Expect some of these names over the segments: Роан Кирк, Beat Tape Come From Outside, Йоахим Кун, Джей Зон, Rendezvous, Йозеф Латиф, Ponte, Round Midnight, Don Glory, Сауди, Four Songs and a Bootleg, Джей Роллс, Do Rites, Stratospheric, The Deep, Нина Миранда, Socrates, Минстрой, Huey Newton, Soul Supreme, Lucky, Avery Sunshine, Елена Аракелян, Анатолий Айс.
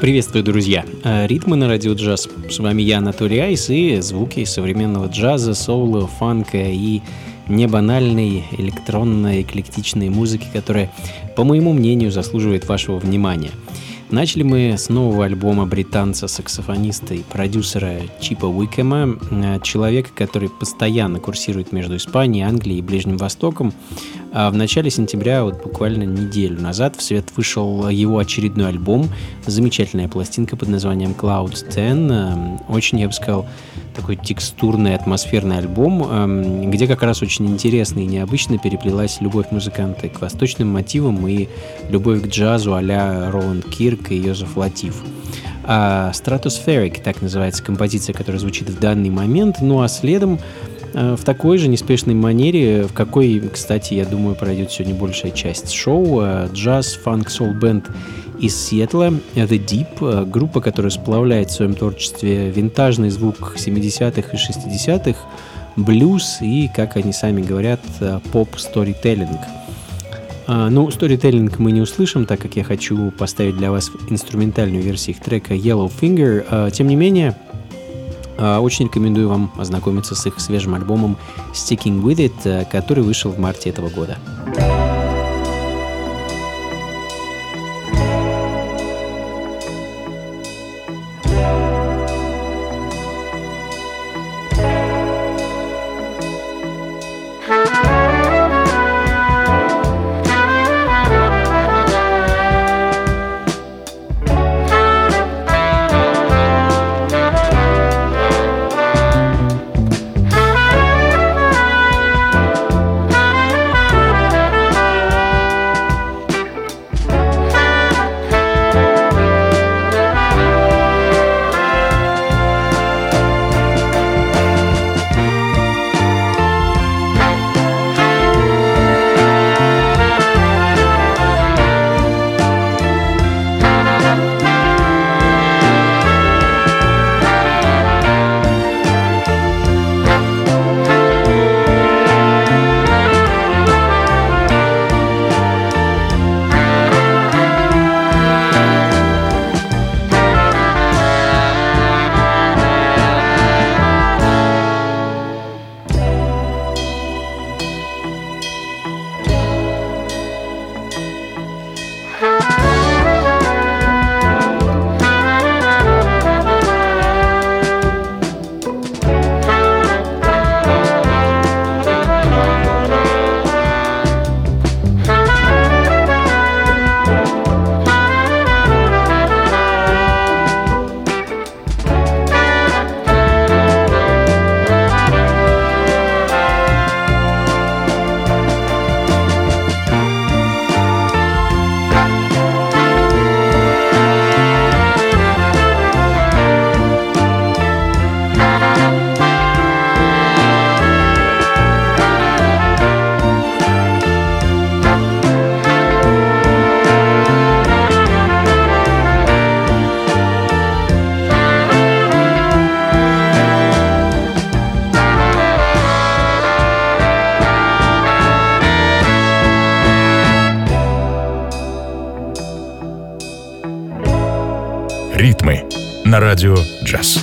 Приветствую, друзья! Ритмы на радио джаз. С вами я, Анатолий Айс, и звуки современного джаза, соула, фанка и небанальной электронной эклектичной музыки, которая, по моему мнению, заслуживает вашего внимания. Начали мы с нового альбома британца, саксофониста и продюсера Чипа Уикэма, человека, который постоянно курсирует между Испанией, Англией и Ближним Востоком. А в начале сентября, вот буквально неделю назад, в свет вышел его очередной альбом, замечательная пластинка под названием Cloud Ten, очень, я бы сказал, такой текстурный, атмосферный альбом, где как раз очень интересно и необычно переплелась любовь музыканта к восточным мотивам и любовь к джазу а-ля Роан Кирк и Йозеф Латиф. Stratospheric, так называется композиция, которая звучит в данный момент. Ну а следом в такой же неспешной манере, в какой, кстати, я думаю, пройдет сегодня большая часть шоу, джаз, фанк, соул-бенд из Сиэтла The Deep, группа, которая сплавляет в своем творчестве винтажный звук 70-х и 60-х, блюз и, как они сами говорят, поп-сторителлинг. Ну, сторителлинг мы не услышим, так как я хочу поставить для вас инструментальную версию их трека Yellow Finger. Тем не менее, очень рекомендую вам ознакомиться с их свежим альбомом Sticking With It, который вышел в марте этого года. на радио «Джаз».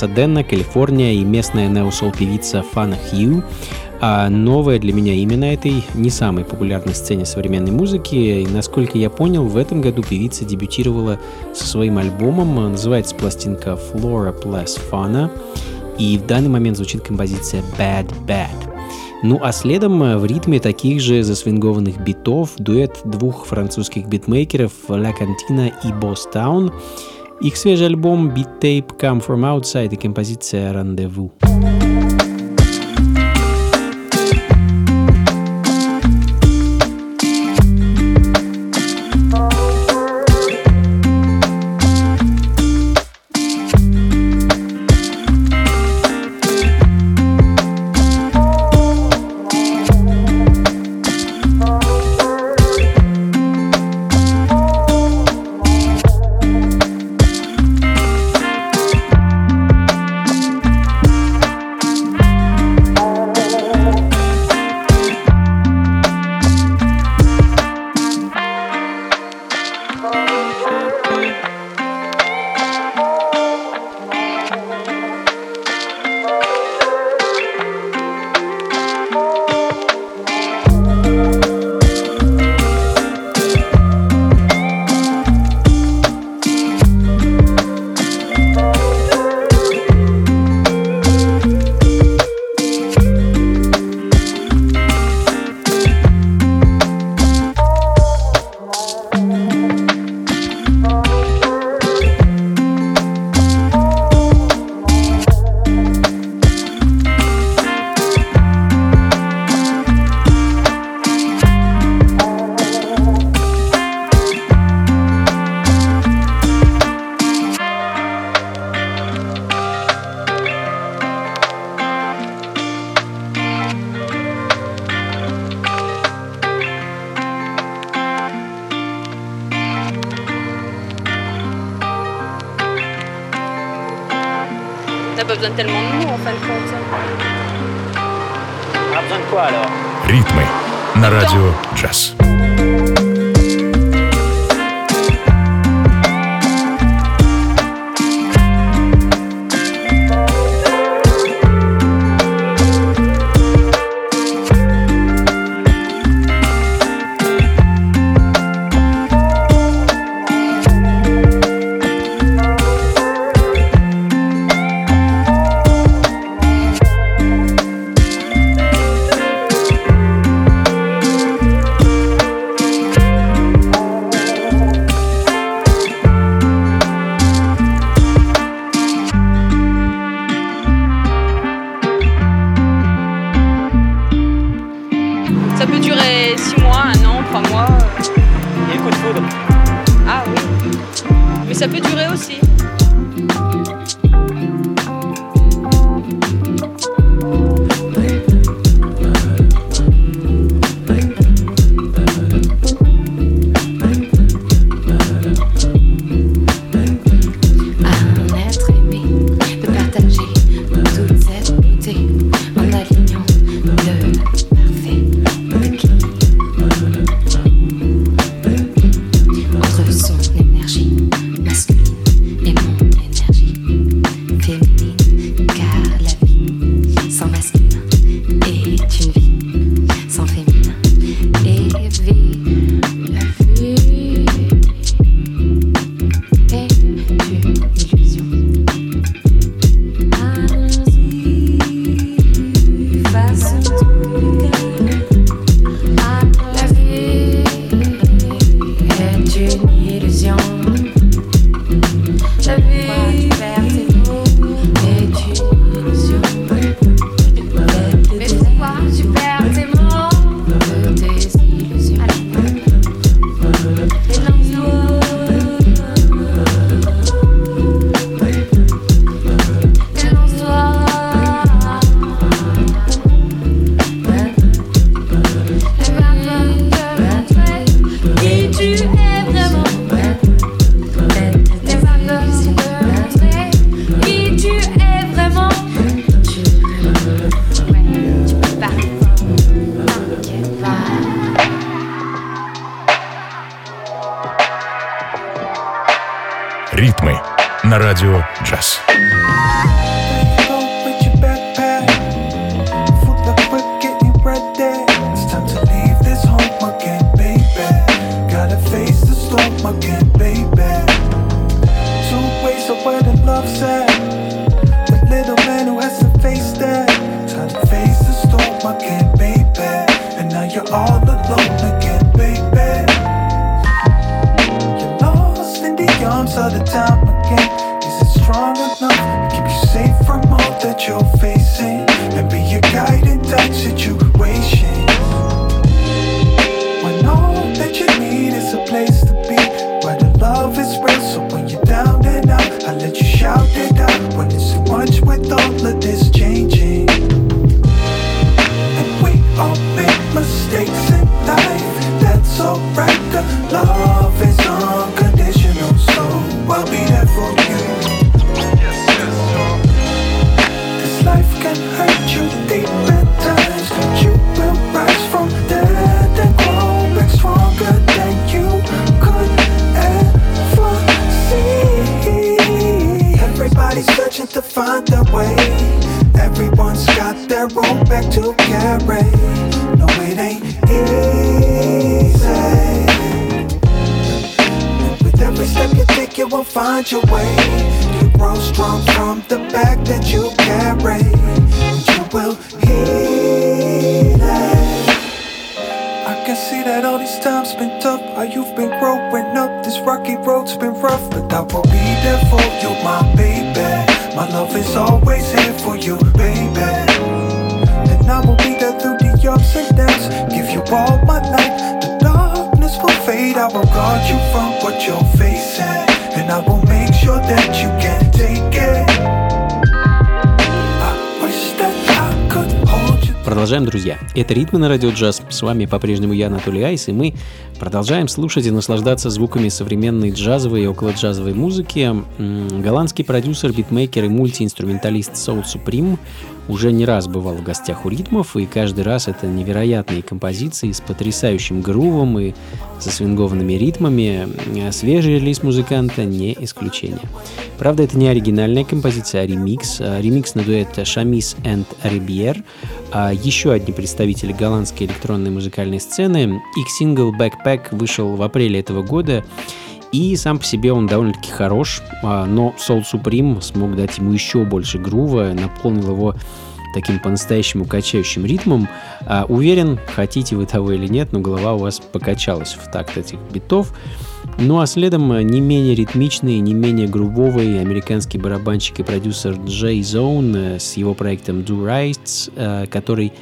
Пасадена, Калифорния, и местная нео-сол-певица Фана Хью. А новое для меня имя на этой не самой популярной сцене современной музыки. И, насколько я понял, в этом году певица дебютировала со своим альбомом. Называется пластинка Flora Plus Fana. И в данный момент звучит композиция Bad Bad. Ну а следом в ритме таких же засвингованных битов дуэт двух французских битмейкеров La Cantina и Boss Town. Их свежий альбом Beat Tape Come From Outside и композиция Rendezvous. Ритмы на радио «Джаз». Ритмы на радио «Джаз». Продолжаем, друзья. Это «Ритмы на радио джаз». С вами по-прежнему я, Анатолий Айс, и мы продолжаем слушать и наслаждаться звуками современной джазовой и околоджазовой музыки. Голландский продюсер, битмейкер и мультиинструменталист Soul Supreme уже не раз бывал в гостях у «Ритмов», и каждый раз это невероятные композиции с потрясающим грувом и со свингованными ритмами. Свежий релиз музыканта не исключение. Правда, это не оригинальная композиция, а ремикс. Ремикс на дуэт Shamis and Ribier, еще одни представители голландской электронной музыкальной сцены. Их сингл «Backpack» вышел в апреле этого года, и сам по себе он довольно-таки хорош, но Soul Supreme смог дать ему еще больше грува, наполнил его таким по-настоящему качающим ритмом. Уверен, хотите вы того или нет, но голова у вас покачалась в такт этих битов. Ну а следом не менее ритмичный, не менее грубовый американский барабанщик и продюсер Джей Зон с его проектом Do Rites, который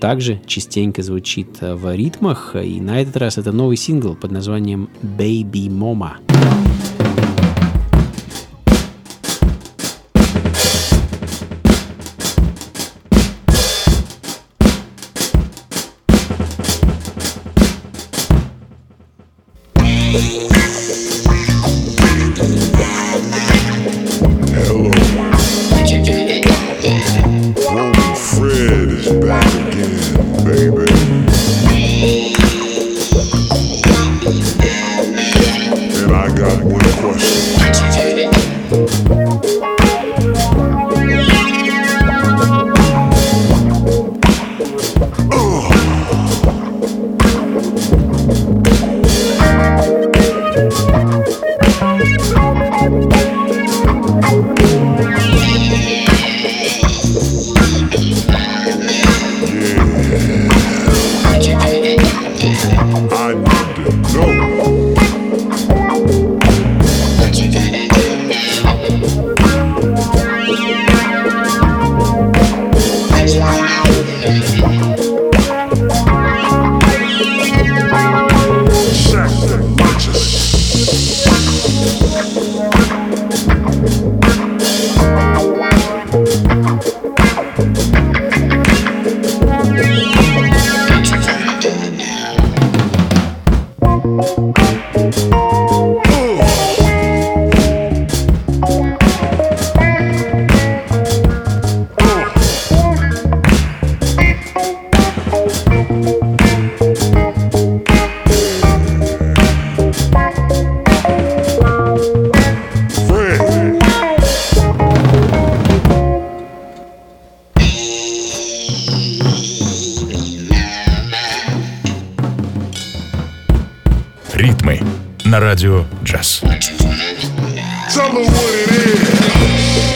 также частенько звучит в ритмах, и на этот раз это новый сингл под названием Baby Mama. Радио джаз. Tell me what it is.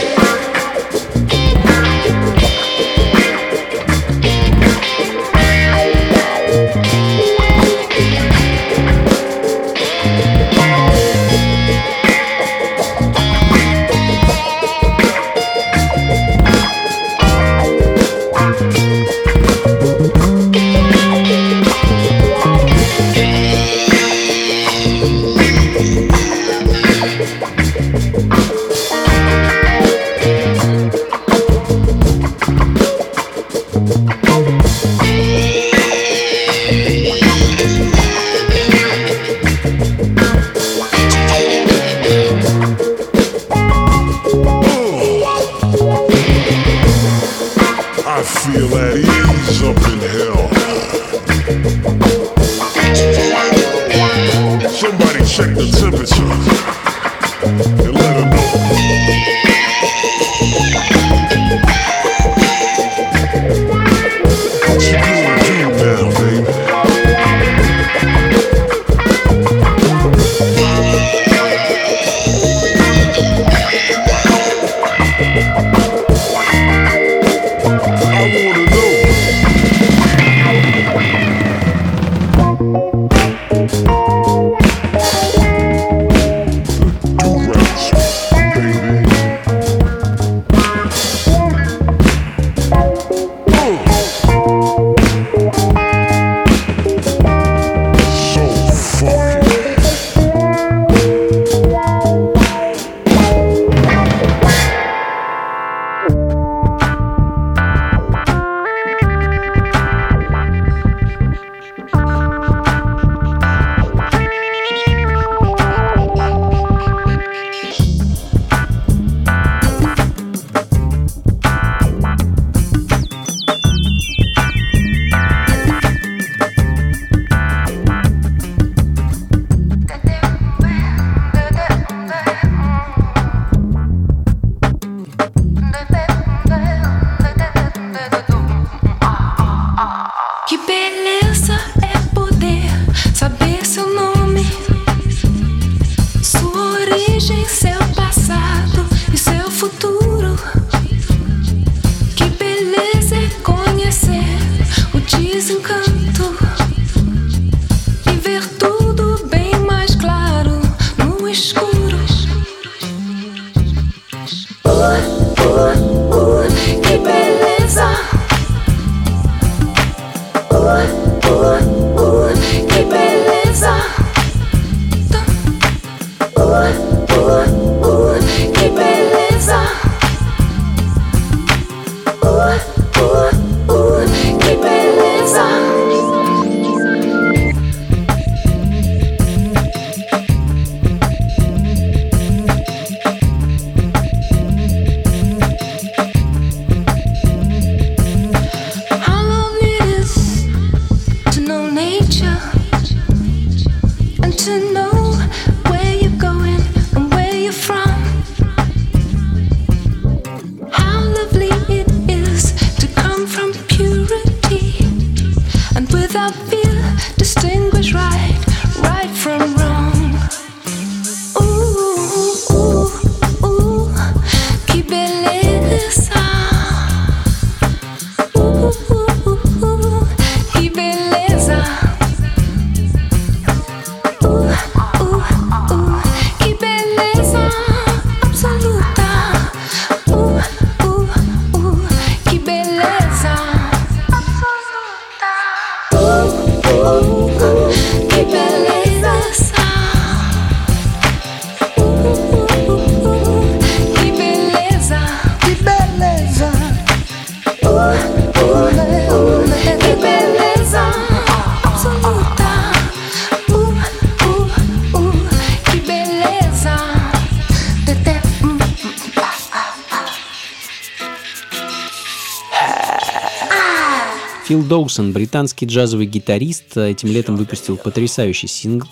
Доусон, британский джазовый гитарист, этим летом выпустил потрясающий сингл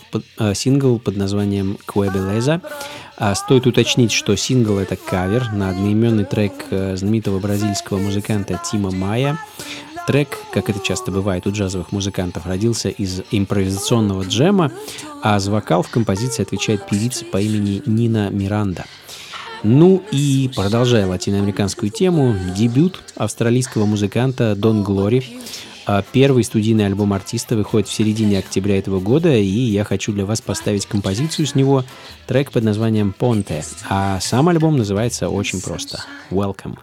под названием «Que Beleza». Стоит уточнить, что сингл — это кавер на одноименный трек знаменитого бразильского музыканта Тима Майя. Трек, как это часто бывает у джазовых музыкантов, родился из импровизационного джема, а за вокал в композиции отвечает певица по имени Нина Миранда. Ну и, продолжая латиноамериканскую тему, дебют австралийского музыканта Don Glory. Первый студийный альбом артиста выходит в середине октября этого года, и я хочу для вас поставить композицию с него, трек под названием «Ponte», а сам альбом называется очень просто «Welcome».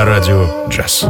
на радио «Джаз».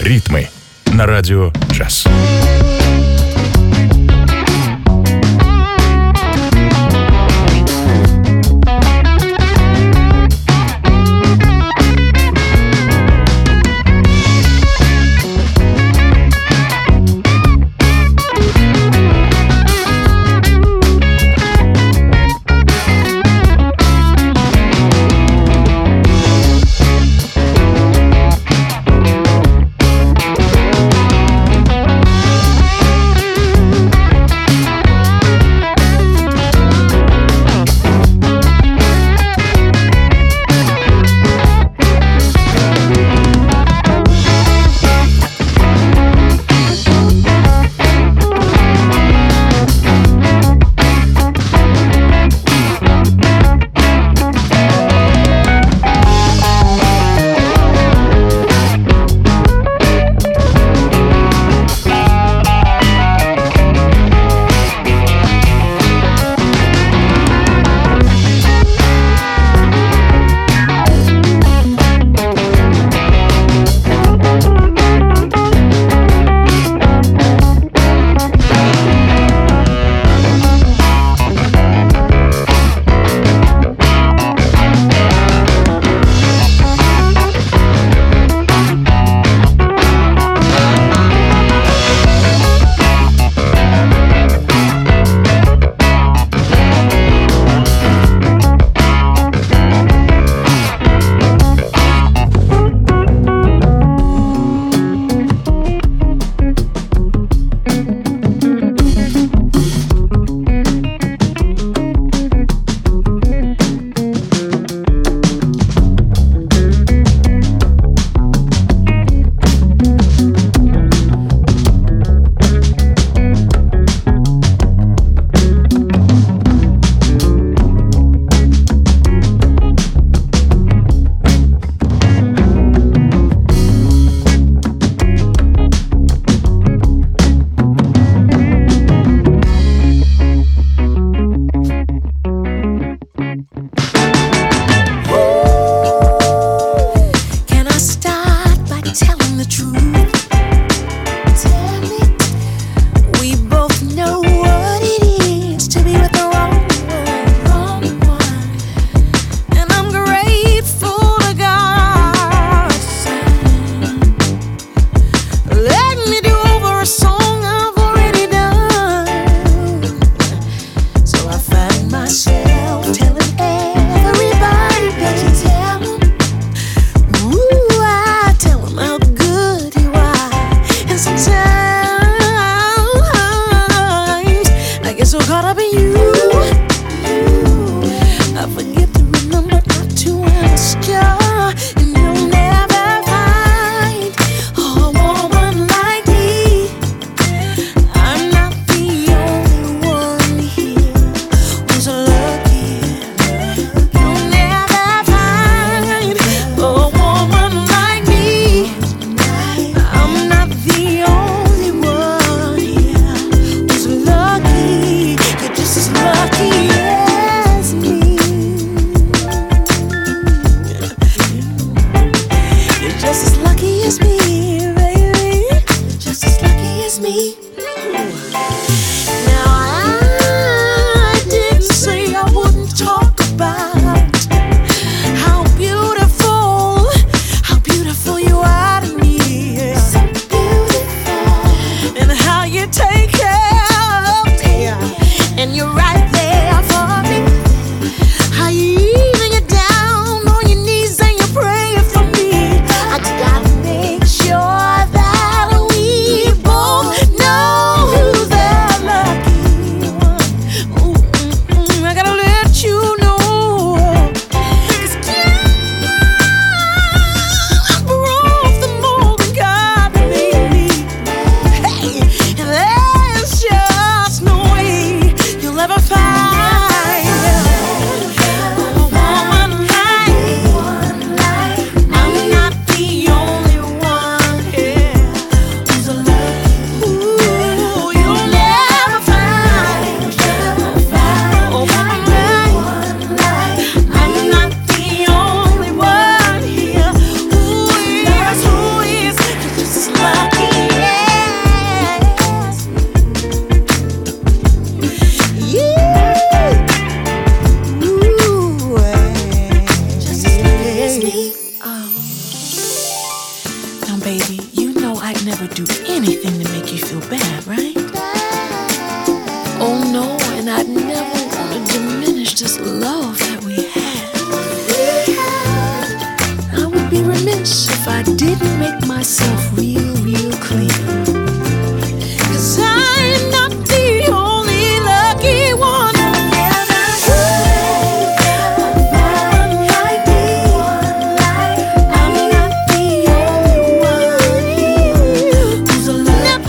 Ритмы на радио «Джаз».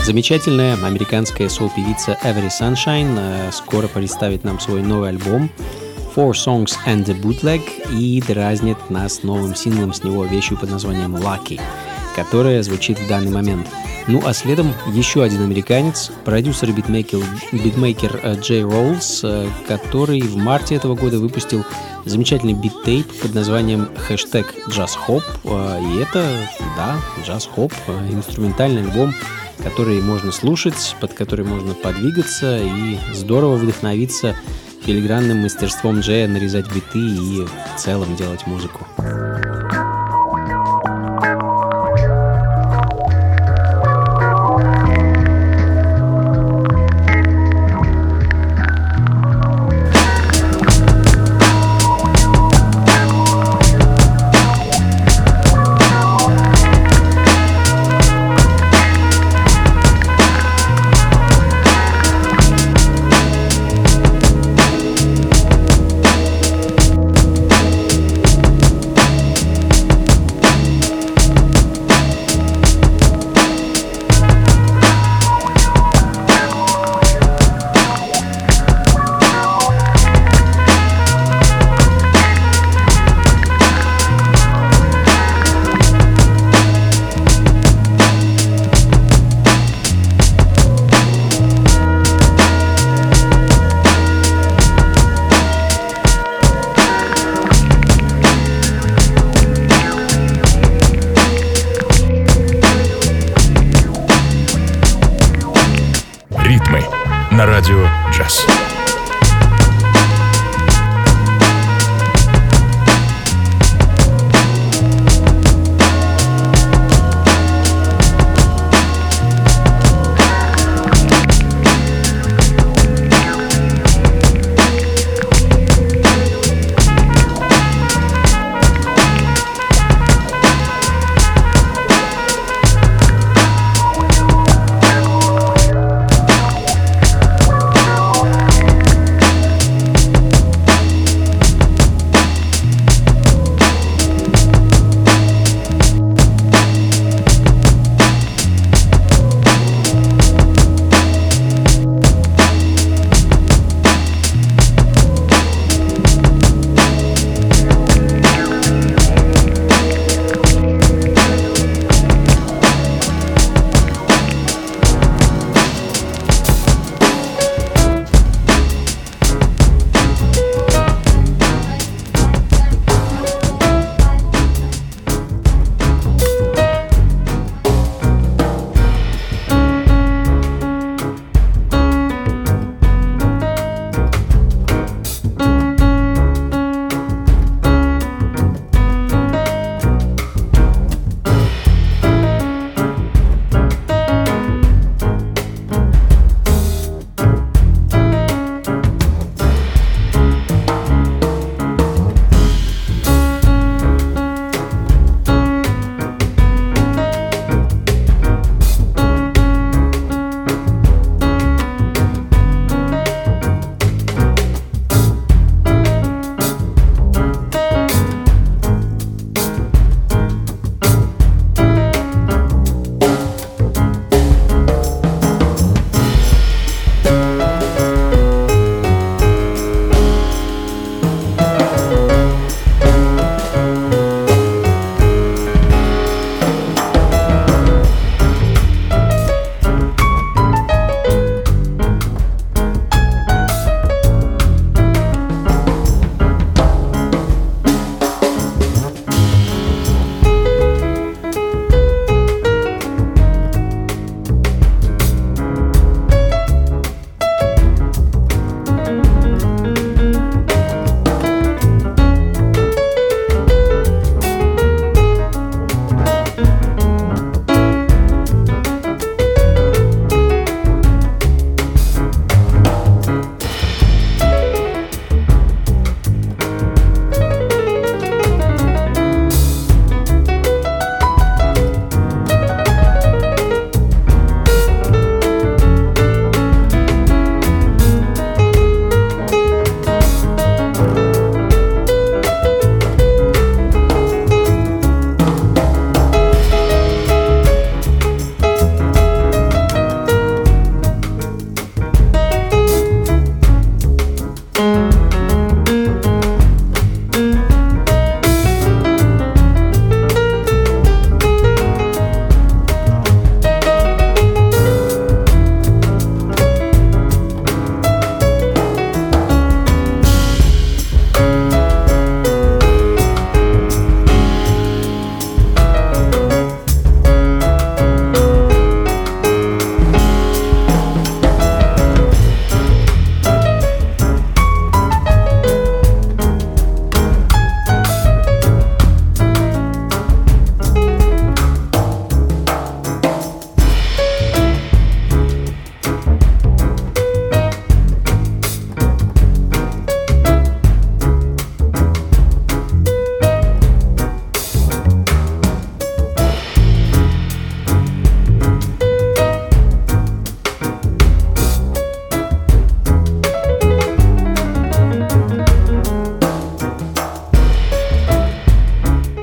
Замечательная американская соул-певица Avery Sunshine скоро представит нам свой новый альбом Four Songs and a Bootleg и дразнит нас новым синглом с него, вещью под названием Lucky, которая звучит в данный момент. Ну а следом еще один американец, продюсер битмейкер Джей Роллс, который в марте этого года выпустил замечательный бит-тейп под названием «Хэштег Jazz Hop». И это, да, Jazz Hop, инструментальный альбом, который можно слушать, под который можно подвигаться и здорово вдохновиться филигранным мастерством Джея нарезать биты и в целом делать музыку.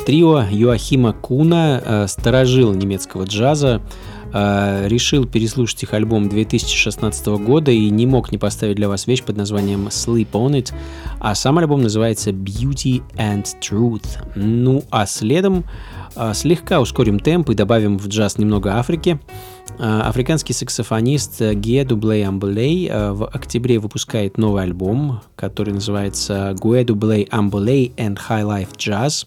Трио Йоахима Куна, старожил немецкого джаза, решил переслушать их альбом 2016 года и не мог не поставить для вас вещь под названием Sleep On It, а сам альбом называется Beauty and Truth. Ну а следом слегка ускорим темп и добавим в джаз немного Африки. Африканский саксофонист Ге Дублей Амболей в октябре выпускает новый альбом, который называется Ге Дублей Амболей and High Life Jazz.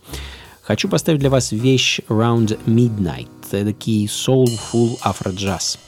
Хочу поставить для вас вещь Round Midnight, эдакий soulful афро-джаз.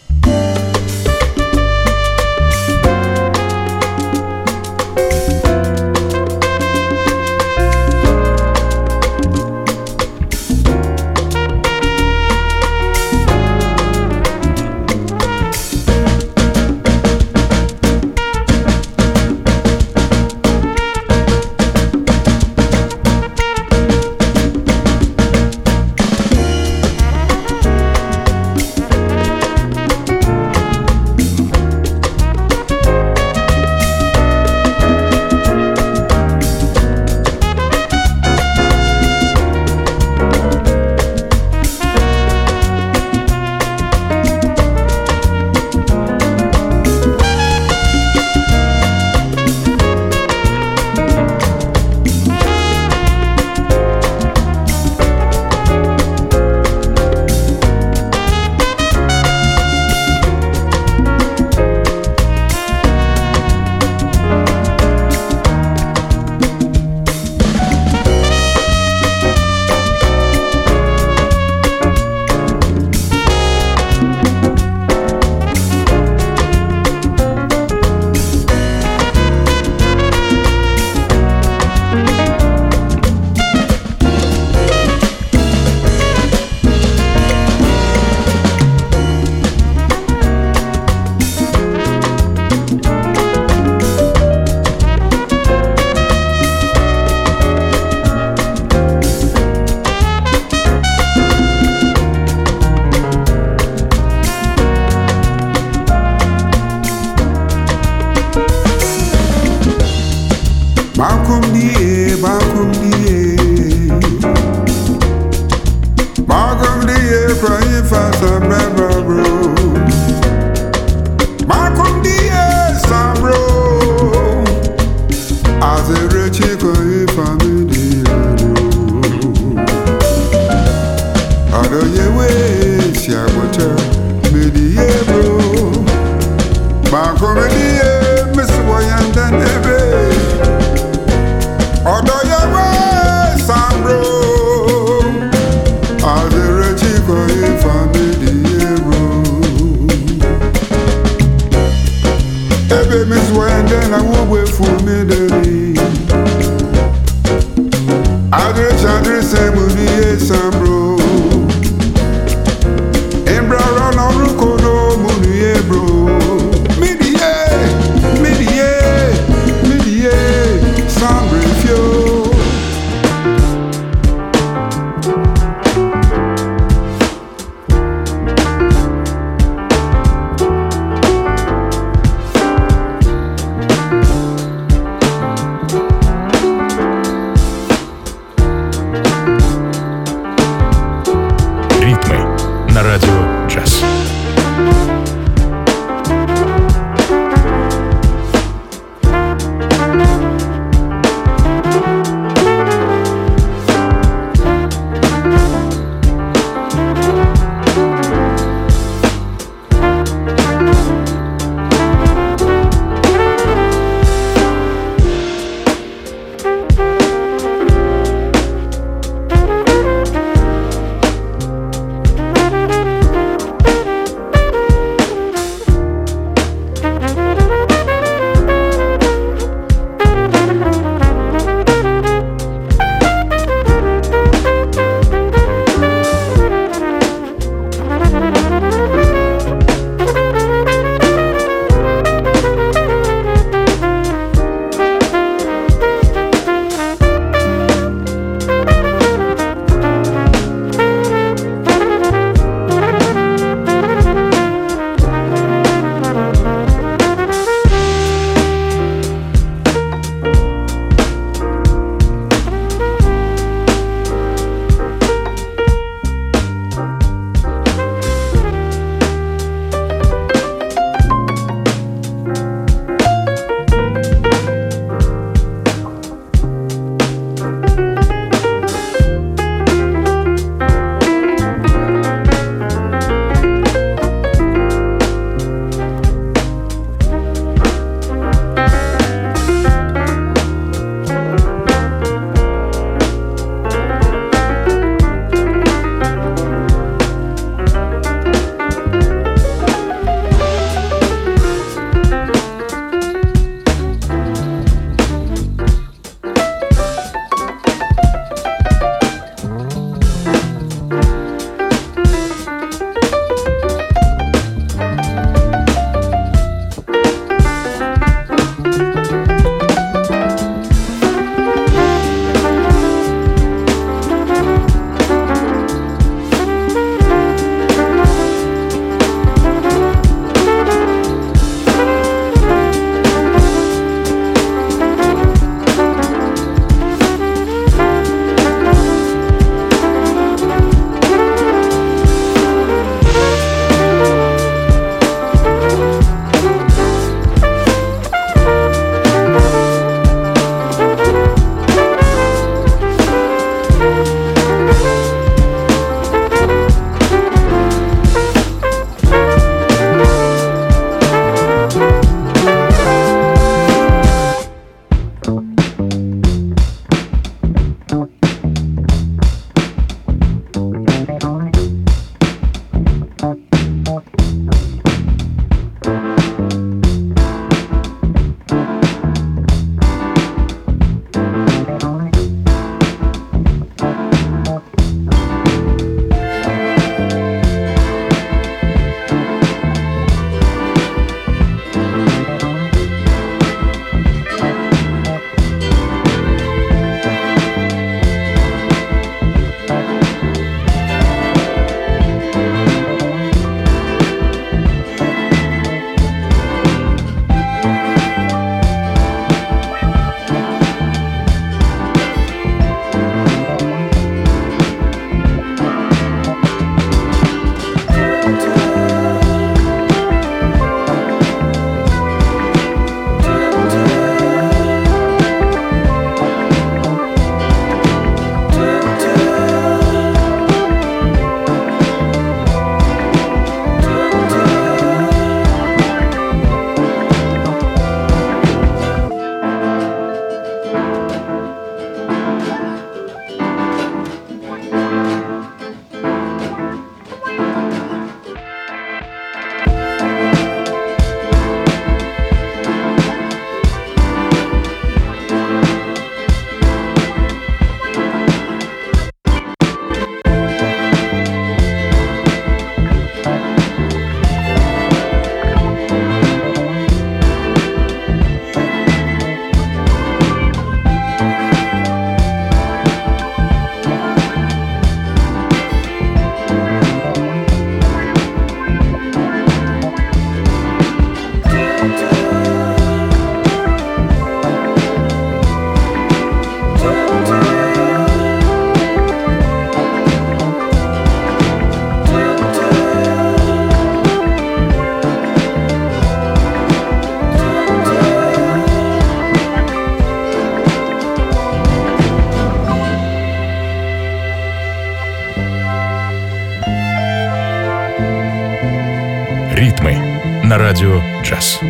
на радио «Джаз».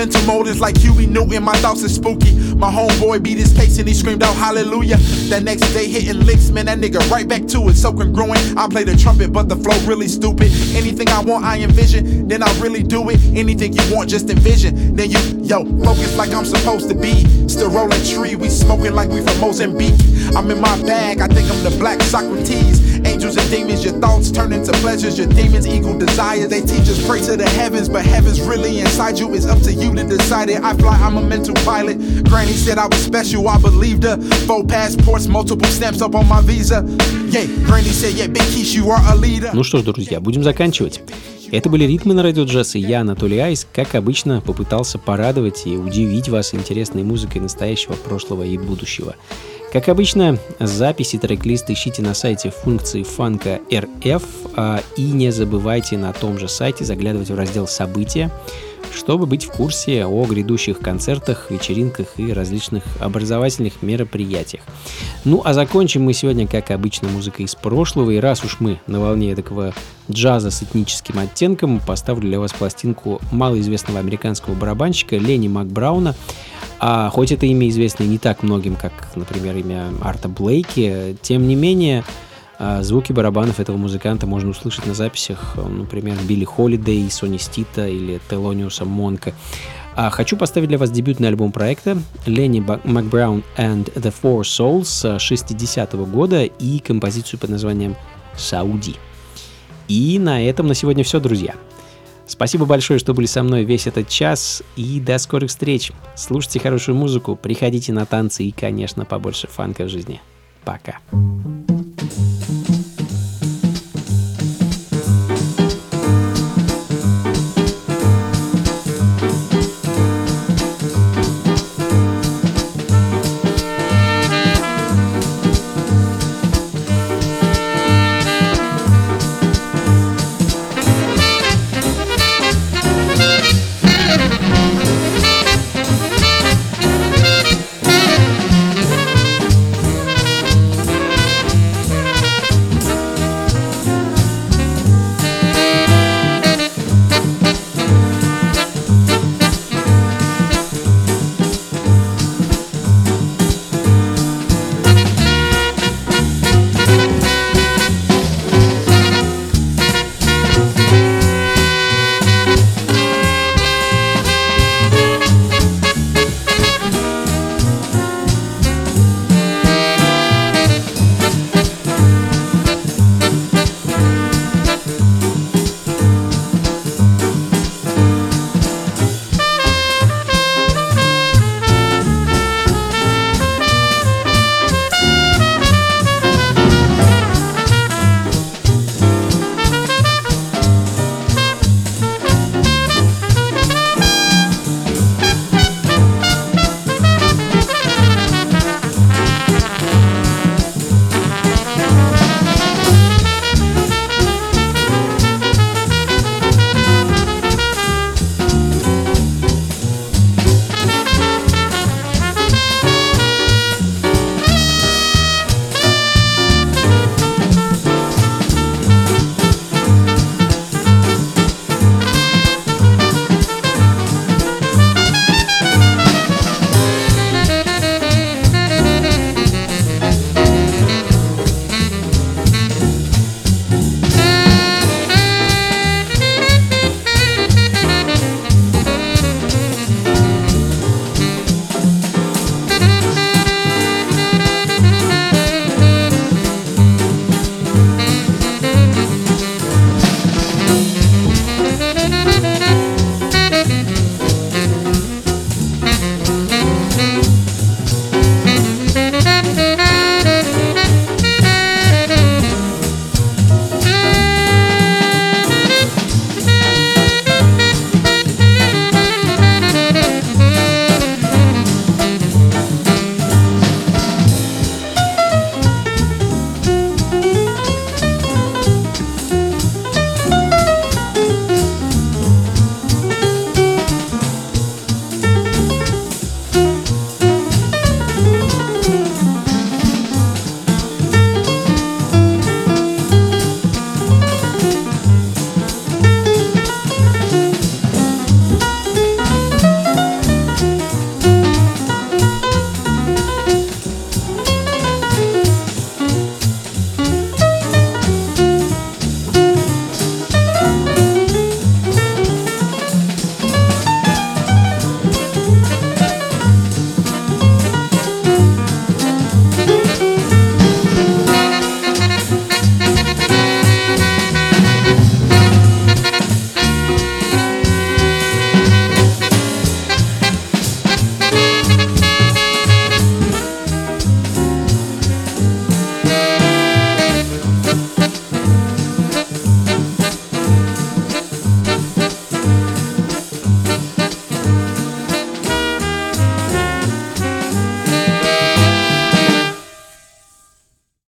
Mental mode is like Huey Newton, my thoughts is spooky. My homeboy beat his case and he screamed out hallelujah. That next day hitting licks, man, that nigga right back to it. So congruent, I play the trumpet but the flow really stupid. Anything I want I envision, then I really do it. Anything you want just envision, then you focus like I'm supposed to be. Still rolling tree, we smoking like we from Mozambique. I'm in my bag, I think I'm the black Socrates. Angels and demons, your thoughts turn into pleasures. Your demons equal desires. They teach us pray to the heavens, but heaven's really inside you. It's up to you to decide it. I fly, I'm a mental pilot. Granny said I was special, I believed her. 4 passports, multiple stamps up on my visa. Yeah, Granny said, yeah, big keys, you are a leader. Ну что ж, друзья, будем заканчивать. Это были «Ритмы на радио джаз», и я, Анатолий Айс, как обычно, попытался порадовать и удивить вас интересной музыкой настоящего, прошлого и будущего. Как обычно, записи трек-лист ищите на сайте функции фанка РФ, и не забывайте на том же сайте заглядывать в раздел «События», чтобы быть в курсе о грядущих концертах, вечеринках и различных образовательных мероприятиях. Ну а закончим мы сегодня, как обычно, музыкой из прошлого, и раз уж мы на волне такого джаза с этническим оттенком, поставлю для вас пластинку малоизвестного американского барабанщика Ленни Макбрауна. А хоть это имя известно не так многим, как, например, имя Арта Блейки, тем не менее, звуки барабанов этого музыканта можно услышать на записях, например, Билли Холидей, Сони Стита или Телониуса Монка. А хочу поставить для вас дебютный альбом проекта «Ленни Макбраун and the Four Souls» 60-го года и композицию под названием «Сауди». И на этом на сегодня все, друзья. Спасибо большое, что были со мной весь этот час, и до скорых встреч. Слушайте хорошую музыку, приходите на танцы и, конечно, побольше фанка в жизни. Пока.